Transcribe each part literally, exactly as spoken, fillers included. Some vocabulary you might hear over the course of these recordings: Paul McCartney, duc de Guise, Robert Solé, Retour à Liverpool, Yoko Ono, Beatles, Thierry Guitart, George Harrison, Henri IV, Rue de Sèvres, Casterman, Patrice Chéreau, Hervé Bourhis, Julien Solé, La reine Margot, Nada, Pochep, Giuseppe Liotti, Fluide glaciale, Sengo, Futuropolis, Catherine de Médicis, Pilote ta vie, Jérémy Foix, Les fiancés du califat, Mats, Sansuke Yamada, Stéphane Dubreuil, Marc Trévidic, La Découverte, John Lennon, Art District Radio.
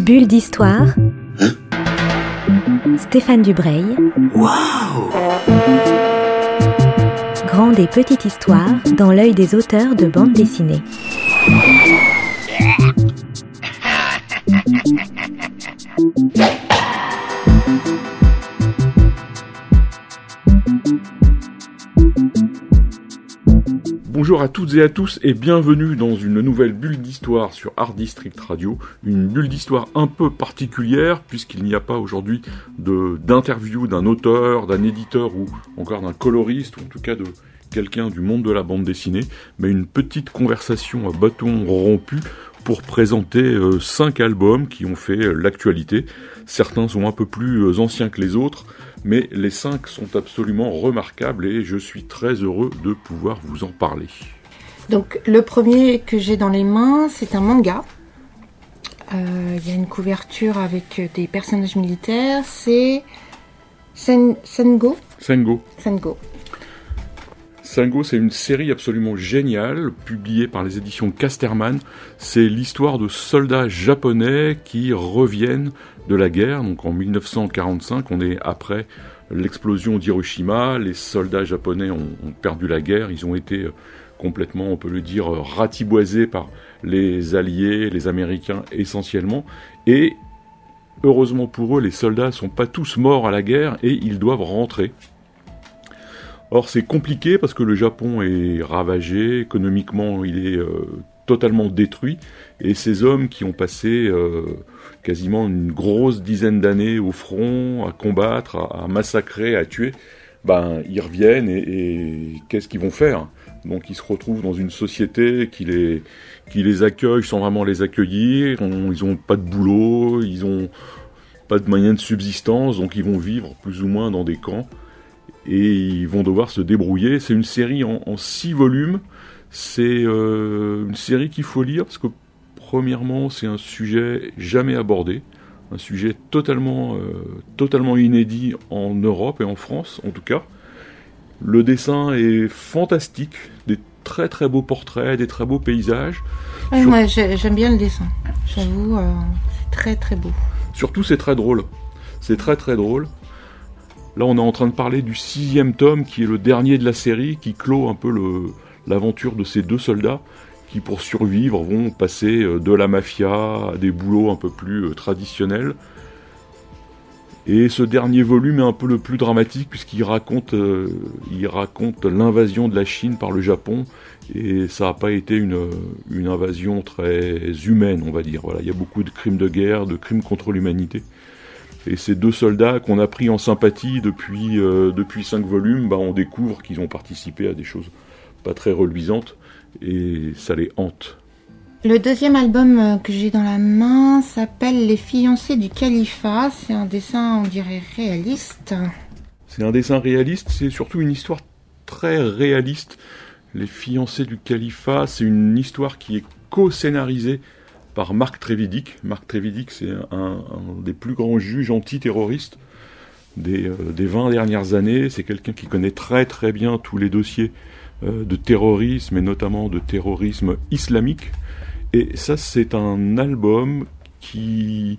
Bulle d'histoire. Hein? Stéphane Dubreuil. Waouh! Grande et petite histoire dans l'œil des auteurs de bandes dessinées. Bonjour à toutes et à tous et bienvenue dans une nouvelle bulle d'histoire sur Art District Radio. Une bulle d'histoire un peu particulière puisqu'il n'y a pas aujourd'hui de, d'interview d'un auteur, d'un éditeur ou encore d'un coloriste ou en tout cas de quelqu'un du monde de la bande dessinée, mais une petite conversation à bâton rompu pour présenter cinq albums qui ont fait l'actualité. Certains sont un peu plus anciens que les autres, mais les cinq sont absolument remarquables et je suis très heureux de pouvoir vous en parler. Donc le premier que j'ai dans les mains, c'est un manga. Euh, il y a une couverture avec des personnages militaires, c'est Sen- Sengo. Sengo. Sengo. Sengo, c'est une série absolument géniale, publiée par les éditions Casterman. C'est l'histoire de soldats japonais qui reviennent de la guerre. Donc en dix-neuf cent quarante-cinq, on est après l'explosion d'Hiroshima. Les soldats japonais ont, ont perdu la guerre. Ils ont été complètement, on peut le dire, ratiboisés par les Alliés, les Américains essentiellement. Et heureusement pour eux, les soldats ne sont pas tous morts à la guerre et ils doivent rentrer. Or, c'est compliqué parce que le Japon est ravagé, économiquement, il est euh, totalement détruit. Et ces hommes qui ont passé euh, quasiment une grosse dizaine d'années au front, à combattre, à, à massacrer, à tuer, ben, ils reviennent et, et qu'est-ce qu'ils vont faire ? Donc, ils se retrouvent dans une société qui les, qui les accueille sans vraiment les accueillir. On, ils n'ont pas de boulot, ils n'ont pas de moyens de subsistance, donc ils vont vivre plus ou moins dans des camps. Et ils vont devoir se débrouiller. C'est une série en, en six volumes. C'est euh, une série qu'il faut lire parce que, premièrement, c'est un sujet jamais abordé. Un sujet totalement, euh, totalement inédit en Europe et en France, en tout cas. Le dessin est fantastique. Des très très beaux portraits, des très beaux paysages. Oui, Sur... moi, j'aime bien le dessin. J'avoue, euh, c'est très très beau. Surtout, c'est très drôle. C'est très très drôle. Là, on est en train de parler du sixième tome, qui est le dernier de la série, qui clôt un peu le, l'aventure de ces deux soldats, qui, pour survivre, vont passer de la mafia à des boulots un peu plus traditionnels. Et ce dernier volume est un peu le plus dramatique, puisqu'il raconte, euh, il raconte l'invasion de la Chine par le Japon, et ça n'a pas été une, une invasion très humaine, on va dire. Voilà, il y a beaucoup de crimes de guerre, de crimes contre l'humanité. Et ces deux soldats qu'on a pris en sympathie depuis, euh, depuis cinq volumes, bah on découvre qu'ils ont participé à des choses pas très reluisantes et ça les hante. Le deuxième album que j'ai dans la main s'appelle « Les fiancés du califat ». C'est un dessin, on dirait, réaliste. C'est un dessin réaliste, c'est surtout une histoire très réaliste. « Les fiancés du califat », c'est une histoire qui est co-scénarisée par Marc Trévidic. Marc Trévidic, c'est un, un des plus grands juges antiterroristes des, euh, des vingt dernières années. C'est quelqu'un qui connaît très très bien tous les dossiers euh, de terrorisme, et notamment de terrorisme islamique. Et ça, c'est un album qui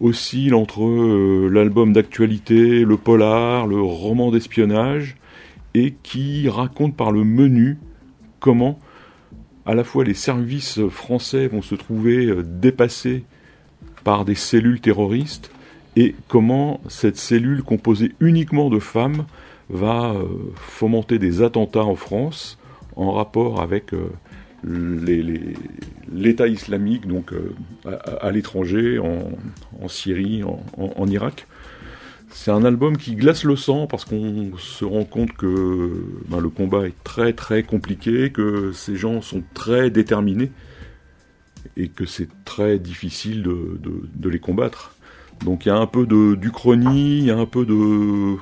oscille entre euh, l'album d'actualité, le polar, le roman d'espionnage, et qui raconte par le menu comment... à la fois les services français vont se trouver dépassés par des cellules terroristes et comment cette cellule composée uniquement de femmes va fomenter des attentats en France en rapport avec les, les, l'État islamique donc à, à l'étranger, en, en Syrie, en, en, en Irak. C'est un album qui glace le sang parce qu'on se rend compte que ben, le combat est très très compliqué, que ces gens sont très déterminés et que c'est très difficile de, de, de les combattre. Donc il y a un peu de, d'uchronie, il y a un peu de...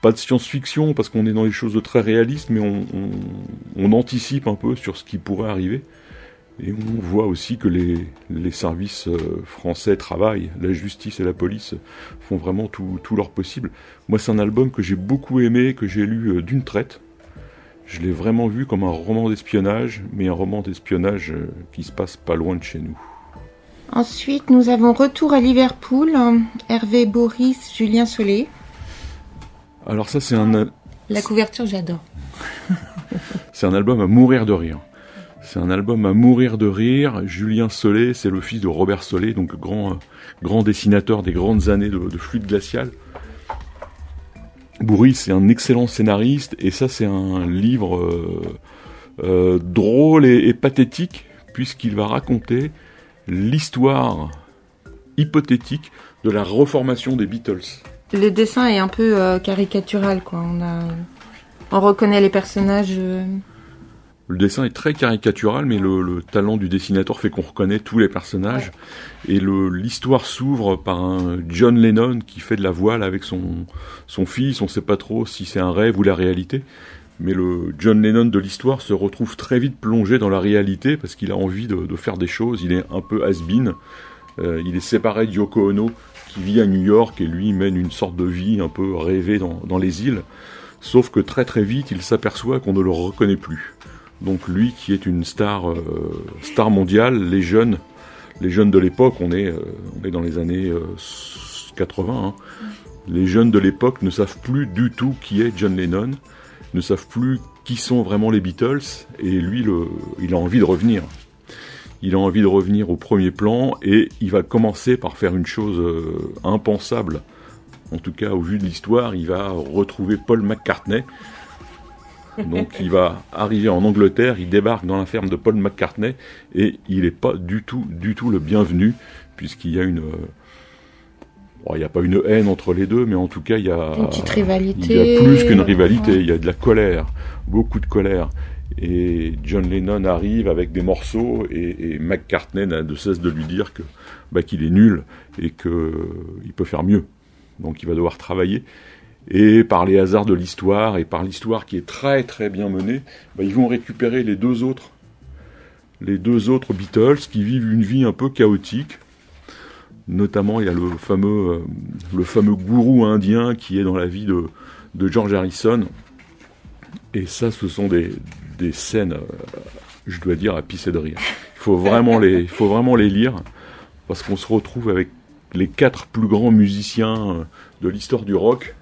pas de science-fiction parce qu'on est dans des choses de très réalistes, mais on, on, on anticipe un peu sur ce qui pourrait arriver. Et on voit aussi que les, les services français travaillent, la justice et la police font vraiment tout, tout leur possible. Moi, c'est un album que j'ai beaucoup aimé, que j'ai lu d'une traite, Je l'ai vraiment vu comme un roman d'espionnage, mais un roman d'espionnage qui se passe pas loin de chez nous. Ensuite, nous avons Retour à Liverpool, Hervé Bourhis, Julien Solé. Alors ça, c'est un... La couverture, j'adore. C'est un album à mourir de rire. C'est un album à mourir de rire. Julien Solé, c'est le fils de Robert Solé, donc grand, grand dessinateur des grandes années de, de Fluide glaciale. Bourhis, c'est un excellent scénariste, et ça, c'est un livre euh, euh, drôle et, et pathétique, puisqu'il va raconter l'histoire hypothétique de la reformation des Beatles. Le dessin est un peu euh, caricatural, quoi. On, a... On reconnaît les personnages... Euh... Le dessin est très caricatural, mais le, le talent du dessinateur fait qu'on reconnaît tous les personnages. Ouais. Et le, l'histoire s'ouvre par un John Lennon qui fait de la voile avec son, son fils. On ne sait pas trop si c'est un rêve ou la réalité. Mais le John Lennon de l'histoire se retrouve très vite plongé dans la réalité parce qu'il a envie de, de faire des choses. Il est un peu has-been. Euh, il est séparé de Yoko Ono qui vit à New York et lui mène une sorte de vie un peu rêvée dans, dans les îles. Sauf que très très vite, il s'aperçoit qu'on ne le reconnaît plus. Donc lui qui est une star, euh, star mondiale, les jeunes, les jeunes de l'époque, on est, euh, on est dans les années euh, quatre-vingts, hein. Les jeunes de l'époque ne savent plus du tout qui est John Lennon, ne savent plus qui sont vraiment les Beatles, et lui, le, il a envie de revenir. Il a envie de revenir au premier plan, et il va commencer par faire une chose euh, impensable. En tout cas, au vu de l'histoire, il va retrouver Paul McCartney. Donc il va arriver en Angleterre, il débarque dans la ferme de Paul McCartney et il n'est pas du tout, du tout le bienvenu puisqu'il y a une, bon, il n'y a pas une haine entre les deux, mais en tout cas il y a une petite rivalité. Il y a plus qu'une rivalité, ouais. Il y a de la colère, beaucoup de colère. Et John Lennon arrive avec des morceaux et, et McCartney n'a de cesse de lui dire que bah, qu'il est nul et qu'il peut faire mieux. Donc il va devoir travailler. Et par les hasards de l'histoire, et par l'histoire qui est très très bien menée, bah, ils vont récupérer les deux autres, les deux autres Beatles qui vivent une vie un peu chaotique. Notamment, il y a le fameux, euh, le fameux gourou indien qui est dans la vie de, de George Harrison. Et ça, ce sont des, des scènes, euh, je dois dire, à pisser de rire. Il faut vraiment les, il faut vraiment les lire, parce qu'on se retrouve avec les quatre plus grands musiciens de l'histoire du rock.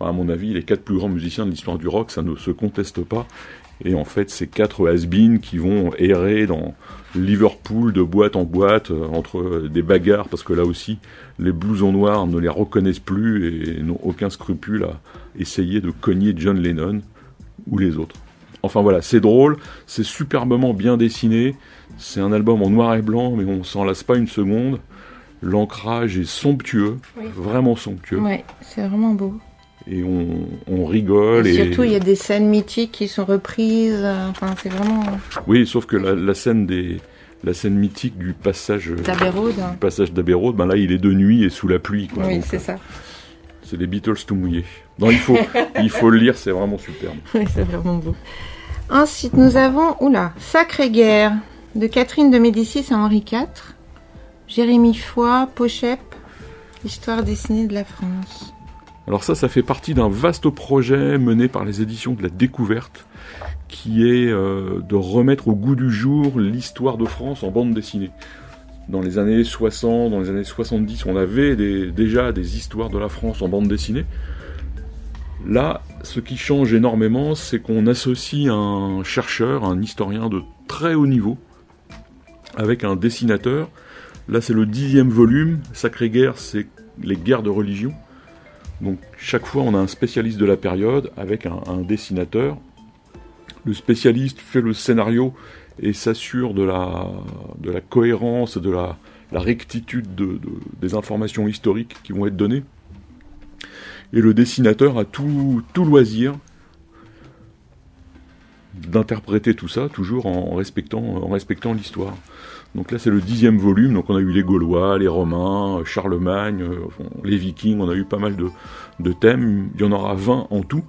À mon avis, les quatre plus grands musiciens de l'histoire du rock, ça ne se conteste pas. Et en fait, c'est quatre has-been qui vont errer dans Liverpool de boîte en boîte, entre des bagarres, parce que là aussi, les blousons noirs ne les reconnaissent plus et n'ont aucun scrupule à essayer de cogner John Lennon ou les autres. Enfin voilà, c'est drôle, c'est superbement bien dessiné, c'est un album en noir et blanc, mais on s'en lasse pas une seconde. L'ancrage est somptueux, oui. Vraiment somptueux. Oui, c'est vraiment beau. Et on, on rigole. Et surtout, il et... y a des scènes mythiques qui sont reprises. Enfin, c'est vraiment. Oui, sauf que la, la scène des, la scène mythique du passage d'Abbey Road. Du passage d'Abbey Road, ben là, il est de nuit et sous la pluie. Quoi. Oui, donc, c'est ça. C'est les Beatles tout mouillés. Non, il faut, il faut le lire. C'est vraiment superbe. Oui, c'est vraiment beau. Ensuite, nous avons oula, Sacrée Guerre de Catherine de Médicis à Henri quatre, Jérémy Foix, Pochep, Histoire dessinée de la France. Alors ça, ça fait partie d'un vaste projet mené par les éditions de La Découverte, qui est euh, de remettre au goût du jour l'histoire de France en bande dessinée. Dans les années soixante, dans les années soixante-dix, on avait des, déjà des histoires de la France en bande dessinée. Là, ce qui change énormément, c'est qu'on associe un chercheur, un historien de très haut niveau, avec un dessinateur. Là, c'est le dixième volume. Sacrée Guerre, c'est les guerres de religion. Donc chaque fois on a un spécialiste de la période avec un, un dessinateur. Le spécialiste fait le scénario et s'assure de la, de la cohérence, de la, la rectitude de, de, des informations historiques qui vont être données. Et le dessinateur a tout, tout loisir d'interpréter tout ça, toujours en respectant, en respectant l'histoire. Donc là, c'est le dixième volume, donc on a eu les Gaulois, les Romains, Charlemagne, les Vikings, on a eu pas mal de, de thèmes, il y en aura vingt en tout,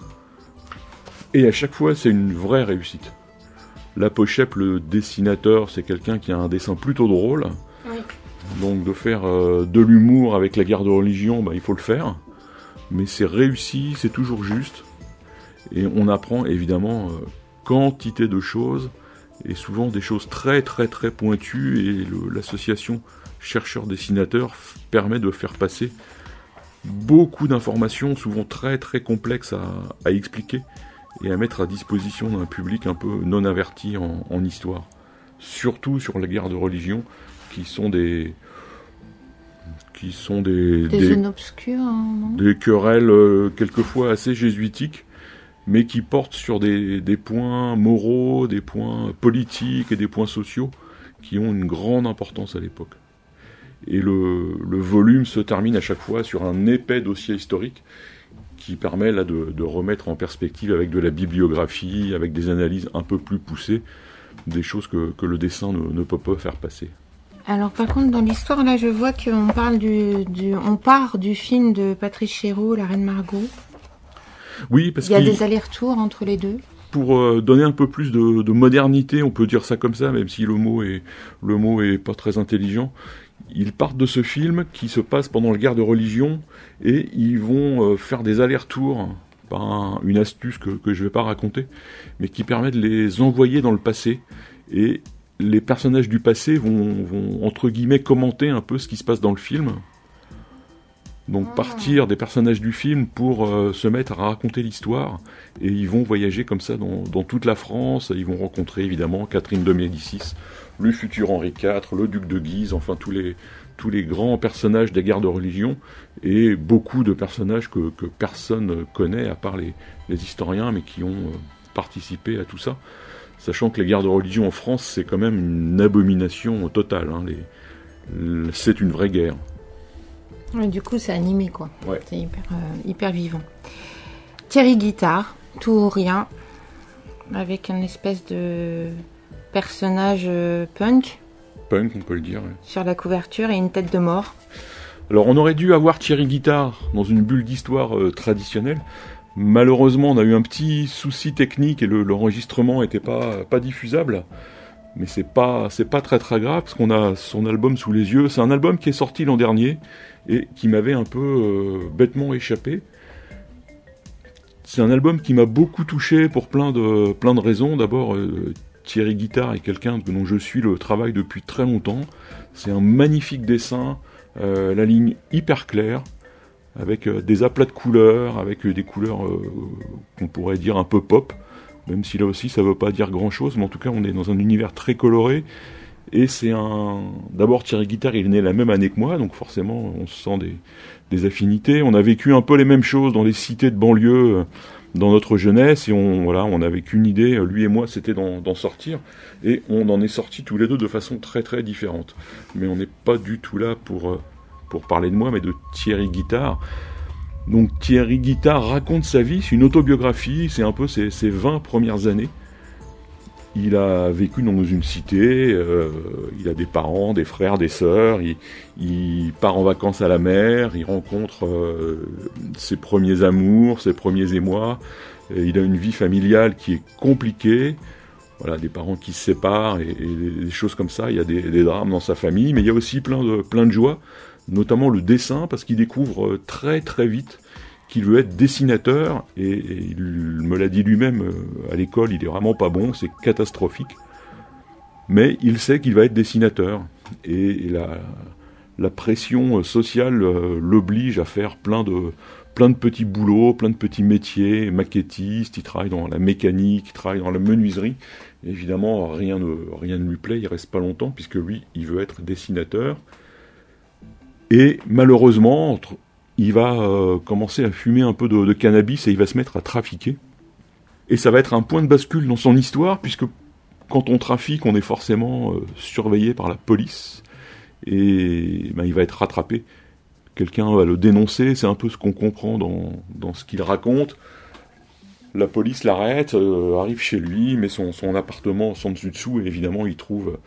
et à chaque fois, c'est une vraie réussite. La Pochep, le dessinateur, c'est quelqu'un qui a un dessin plutôt drôle, oui. Donc de faire euh, de l'humour avec la guerre de religion, bah, il faut le faire, mais c'est réussi, c'est toujours juste, Et on apprend évidemment euh, quantité de choses, et souvent des choses très très très pointues, et le, l'association chercheurs-dessinateurs f- permet de faire passer beaucoup d'informations, souvent très très complexes à, à expliquer, et à mettre à disposition d'un public un peu non averti en, en histoire. Surtout sur les guerres de religion, qui sont des... qui sont des... Des, des zones obscures, hein, des querelles euh, quelquefois assez jésuitiques, mais qui portent sur des, des points moraux, des points politiques et des points sociaux, qui ont une grande importance à l'époque. Et le, le volume se termine à chaque fois sur un épais dossier historique, qui permet là de, de remettre en perspective avec de la bibliographie, avec des analyses un peu plus poussées, des choses que, que le dessin ne, ne peut pas faire passer. Alors par contre, dans l'histoire, là, je vois qu'on parle du, du, on part du film de Patrice Chéreau, La reine Margot. Oui, parce qu'il y a des allers-retours entre les deux. Pour euh, donner un peu plus de, de modernité, on peut dire ça comme ça, même si le mot est, le mot est pas très intelligent. Ils partent de ce film qui se passe pendant la guerre de religion et ils vont euh, faire des allers-retours par un, une astuce que, que je ne vais pas raconter, mais qui permet de les envoyer dans le passé. Et les personnages du passé vont, vont entre guillemets commenter un peu ce qui se passe dans le film. Donc ah. partir des personnages du film pour euh, se mettre à raconter l'histoire, et ils vont voyager comme ça dans, dans toute la France. Ils vont rencontrer évidemment Catherine de Médicis, le futur Henri quatre, le duc de Guise, enfin tous les, tous les grands personnages des guerres de religion, et beaucoup de personnages que, que personne connaît à part les, les historiens, mais qui ont euh, participé à tout ça, sachant que les guerres de religion en France, c'est quand même une abomination totale, hein, les, les, c'est une vraie guerre. Et du coup, c'est animé, quoi. Ouais. C'est hyper, euh, hyper vivant. Thierry Guitart, tout ou rien, avec une espèce de personnage punk. Punk, on peut le dire. Ouais. Sur la couverture et une tête de mort. Alors, on aurait dû avoir Thierry Guitart dans une bulle d'histoire euh, traditionnelle. Malheureusement, on a eu un petit souci technique et le, l'enregistrement n'était pas, pas diffusable. Mais c'est pas, c'est pas très très grave parce qu'on a son album sous les yeux. C'est un album qui est sorti l'an dernier et qui m'avait un peu euh, bêtement échappé. C'est un album qui m'a beaucoup touché pour plein de, plein de raisons. D'abord, euh, Thierry Guitart est quelqu'un dont je suis le travail depuis très longtemps. C'est un magnifique dessin, euh, la ligne hyper claire, avec euh, des aplats de couleurs, avec euh, des couleurs euh, qu'on pourrait dire un peu pop, même si là aussi ça ne veut pas dire grand-chose, mais en tout cas on est dans un univers très coloré, et c'est un... D'abord Thierry Guitart, il est né la même année que moi, donc forcément on se sent des, des affinités. On a vécu un peu les mêmes choses dans les cités de banlieue... Euh, dans notre jeunesse, et on, voilà, on avait qu'une idée, lui et moi, c'était d'en, d'en sortir, et on en est sortis tous les deux de façon très très différente. Mais on n'est pas du tout là pour, pour parler de moi, mais de Thierry Guitart. Donc Thierry Guitart raconte sa vie, c'est une autobiographie, c'est un peu ses, ses vingt premières années. Il a vécu dans une cité, euh, il a des parents, des frères, des sœurs, il, il part en vacances à la mer, il rencontre euh, ses premiers amours, ses premiers émois, et il a une vie familiale qui est compliquée, voilà, des parents qui se séparent et, et des choses comme ça, il y a des, des drames dans sa famille, mais il y a aussi plein de, plein de joies, notamment le dessin, parce qu'il découvre très très vite qu'il veut être dessinateur, et, et il me l'a dit lui-même, euh, à l'école, il est vraiment pas bon, c'est catastrophique, mais il sait qu'il va être dessinateur, et, et la, la pression sociale euh, l'oblige à faire plein de, plein de petits boulots, plein de petits métiers, maquettiste, il travaille dans la mécanique, il travaille dans la menuiserie, et évidemment rien ne, rien ne lui plaît, il reste pas longtemps, puisque lui, il veut être dessinateur, et malheureusement, entre il va euh, commencer à fumer un peu de, de cannabis et il va se mettre à trafiquer. Et ça va être un point de bascule dans son histoire, puisque quand on trafique, on est forcément euh, surveillé par la police. Et ben, il va être rattrapé. Quelqu'un va le dénoncer, c'est un peu ce qu'on comprend dans, dans ce qu'il raconte. La police l'arrête, euh, arrive chez lui, met son, son appartement sans dessus-dessous, et évidemment, il trouve,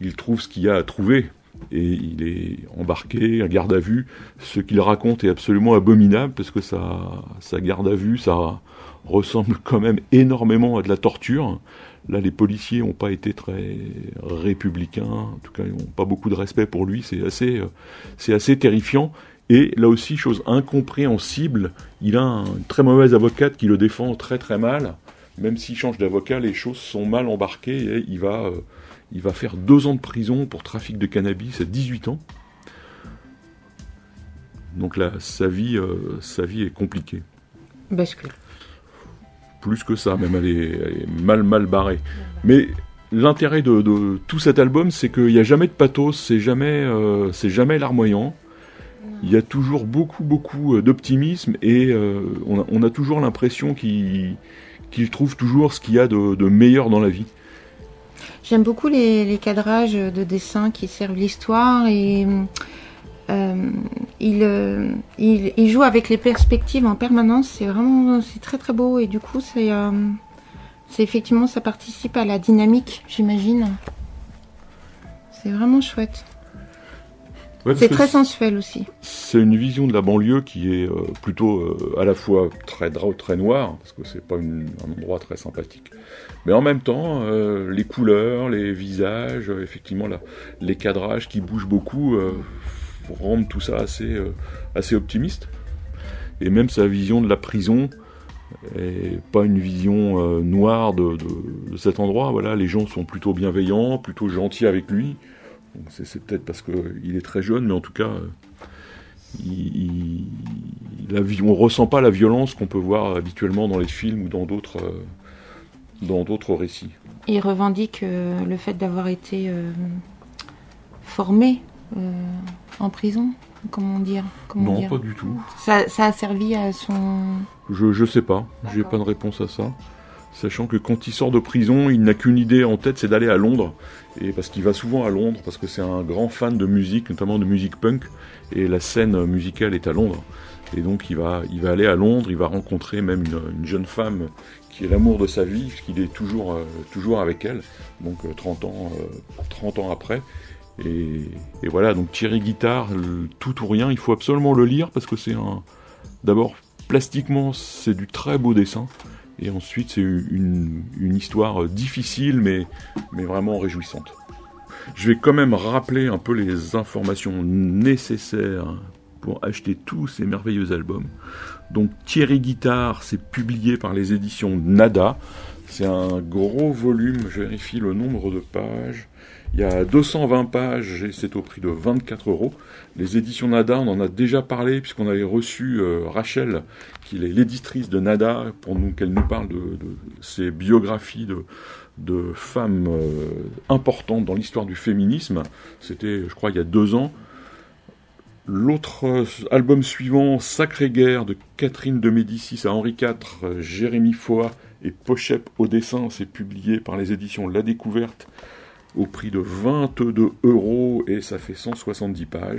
il trouve ce qu'il y a à trouver. Et il est embarqué, à garde à vue. Ce qu'il raconte est absolument abominable, parce que sa, sa garde à vue, ça ressemble quand même énormément à de la torture. Là, les policiers n'ont pas été très républicains, en tout cas, ils n'ont pas beaucoup de respect pour lui, c'est assez, euh, c'est assez terrifiant. Et là aussi, chose incompréhensible, il a une très mauvaise avocate qui le défend très très mal. Même s'il change d'avocat, les choses sont mal embarquées et il va, euh, il va faire deux ans de prison pour trafic de cannabis à dix-huit ans. Donc là, sa vie, euh, sa vie est compliquée. Bascule. Plus que ça, même elle est, elle est mal mal barrée. Mais l'intérêt de, de tout cet album, c'est qu'il n'y a jamais de pathos, c'est jamais, euh, c'est jamais larmoyant. Il y a toujours beaucoup beaucoup d'optimisme et euh, on, a, on a toujours l'impression qu'il, qu'il trouve toujours ce qu'il y a de, de meilleur dans la vie. J'aime beaucoup les, les cadrages de dessins qui servent l'histoire et euh, il, euh, il, il joue avec les perspectives en permanence. C'est vraiment c'est très très beau et du coup c'est, euh, c'est effectivement ça participe à la dynamique, j'imagine. C'est vraiment chouette. Ouais, c'est très sensuel aussi. C'est une vision de la banlieue qui est euh, plutôt euh, à la fois très drôle, très noire, parce que c'est pas une, un endroit très sympathique. Mais en même temps, euh, les couleurs, les visages, euh, effectivement, là, les cadrages qui bougent beaucoup euh, rendent tout ça assez, euh, assez optimiste. Et même sa vision de la prison n'est pas une vision euh, noire de, de, de cet endroit. Voilà, les gens sont plutôt bienveillants, plutôt gentils avec lui. C'est, c'est peut-être parce qu'il est très jeune, mais en tout cas, il, il, la, on ne ressent pas la violence qu'on peut voir habituellement dans les films ou dans d'autres, dans d'autres récits. Il revendique euh, le fait d'avoir été euh, formé euh, en prison, comment dire comment Non, dire pas du tout. Ça, ça a servi à son... Je ne sais pas, je n'ai pas de réponse à ça. Sachant que quand il sort de prison, il n'a qu'une idée en tête, c'est d'aller à Londres. Et parce qu'il va souvent à Londres, parce que c'est un grand fan de musique, notamment de musique punk, et la scène musicale est à Londres. Et donc il va, il va aller à Londres, il va rencontrer même une, une jeune femme qui est l'amour de sa vie, puisqu'il est toujours, euh, toujours avec elle, donc euh, trente ans après. Et, et voilà, donc Thierry Guitart, le, tout ou rien, il faut absolument le lire, parce que c'est un... D'abord, plastiquement, c'est du très beau dessin. Et ensuite, c'est une, une histoire difficile, mais, mais vraiment réjouissante. Je vais quand même rappeler un peu les informations nécessaires pour acheter tous ces merveilleux albums. Donc, Thierry Guitart, c'est publié par les éditions Nada. C'est un gros volume, je vérifie le nombre de pages. Il y a deux cent vingt pages et c'est au prix de vingt-quatre euros. Les éditions Nada, on en a déjà parlé puisqu'on avait reçu euh, Rachel, qui est l'éditrice de Nada, pour nous, qu'elle nous parle de, de ses biographies de, de femmes euh, importantes dans l'histoire du féminisme. C'était, je crois, il y a deux ans. L'autre euh, album suivant, Sacrée Guerre, de Catherine de Médicis à Henri quatre, euh, Jérémy Foix et Pochep au dessin, c'est publié par les éditions La Découverte, au prix de vingt-deux euros, et ça fait cent soixante-dix pages.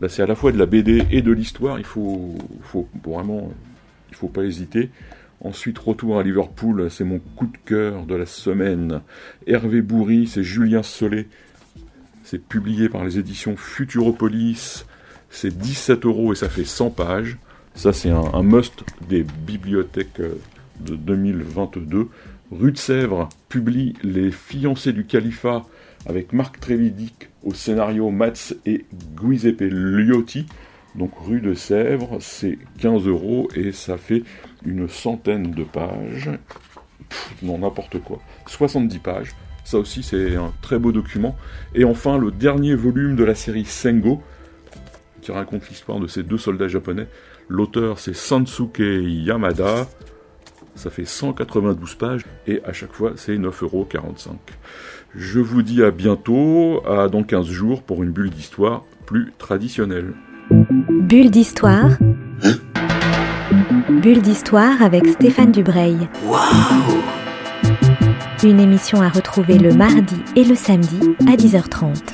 Là, c'est à la fois de la B D et de l'histoire, il faut, faut vraiment, il faut pas hésiter. Ensuite, Retour à Liverpool, c'est mon coup de cœur de la semaine. Hervé Bourhis, c'est Julien Solé, c'est publié par les éditions Futuropolis, c'est dix-sept euros et ça fait cent pages. Ça, c'est un, un must des bibliothèques de deux mille vingt-deux. Rue de Sèvres publie Les fiancés du califat avec Marc Trévidic au scénario, Mats et Giuseppe Liotti. Donc Rue de Sèvres, c'est quinze euros et ça fait une centaine de pages. Pff, non, n'importe quoi. soixante-dix pages. Ça aussi, c'est un très beau document. Et enfin, le dernier volume de la série Sengo, qui raconte l'histoire de ces deux soldats japonais. L'auteur, c'est Sansuke Yamada. Ça fait cent quatre-vingt-douze pages et à chaque fois c'est neuf euros quarante-cinq. Je vous dis à bientôt, à dans quinze jours pour une bulle d'histoire plus traditionnelle. Bulle d'histoire. Hein? Bulle d'histoire avec Stéphane Dubreuil. Waouh! Une émission à retrouver le mardi et le samedi à dix heures trente.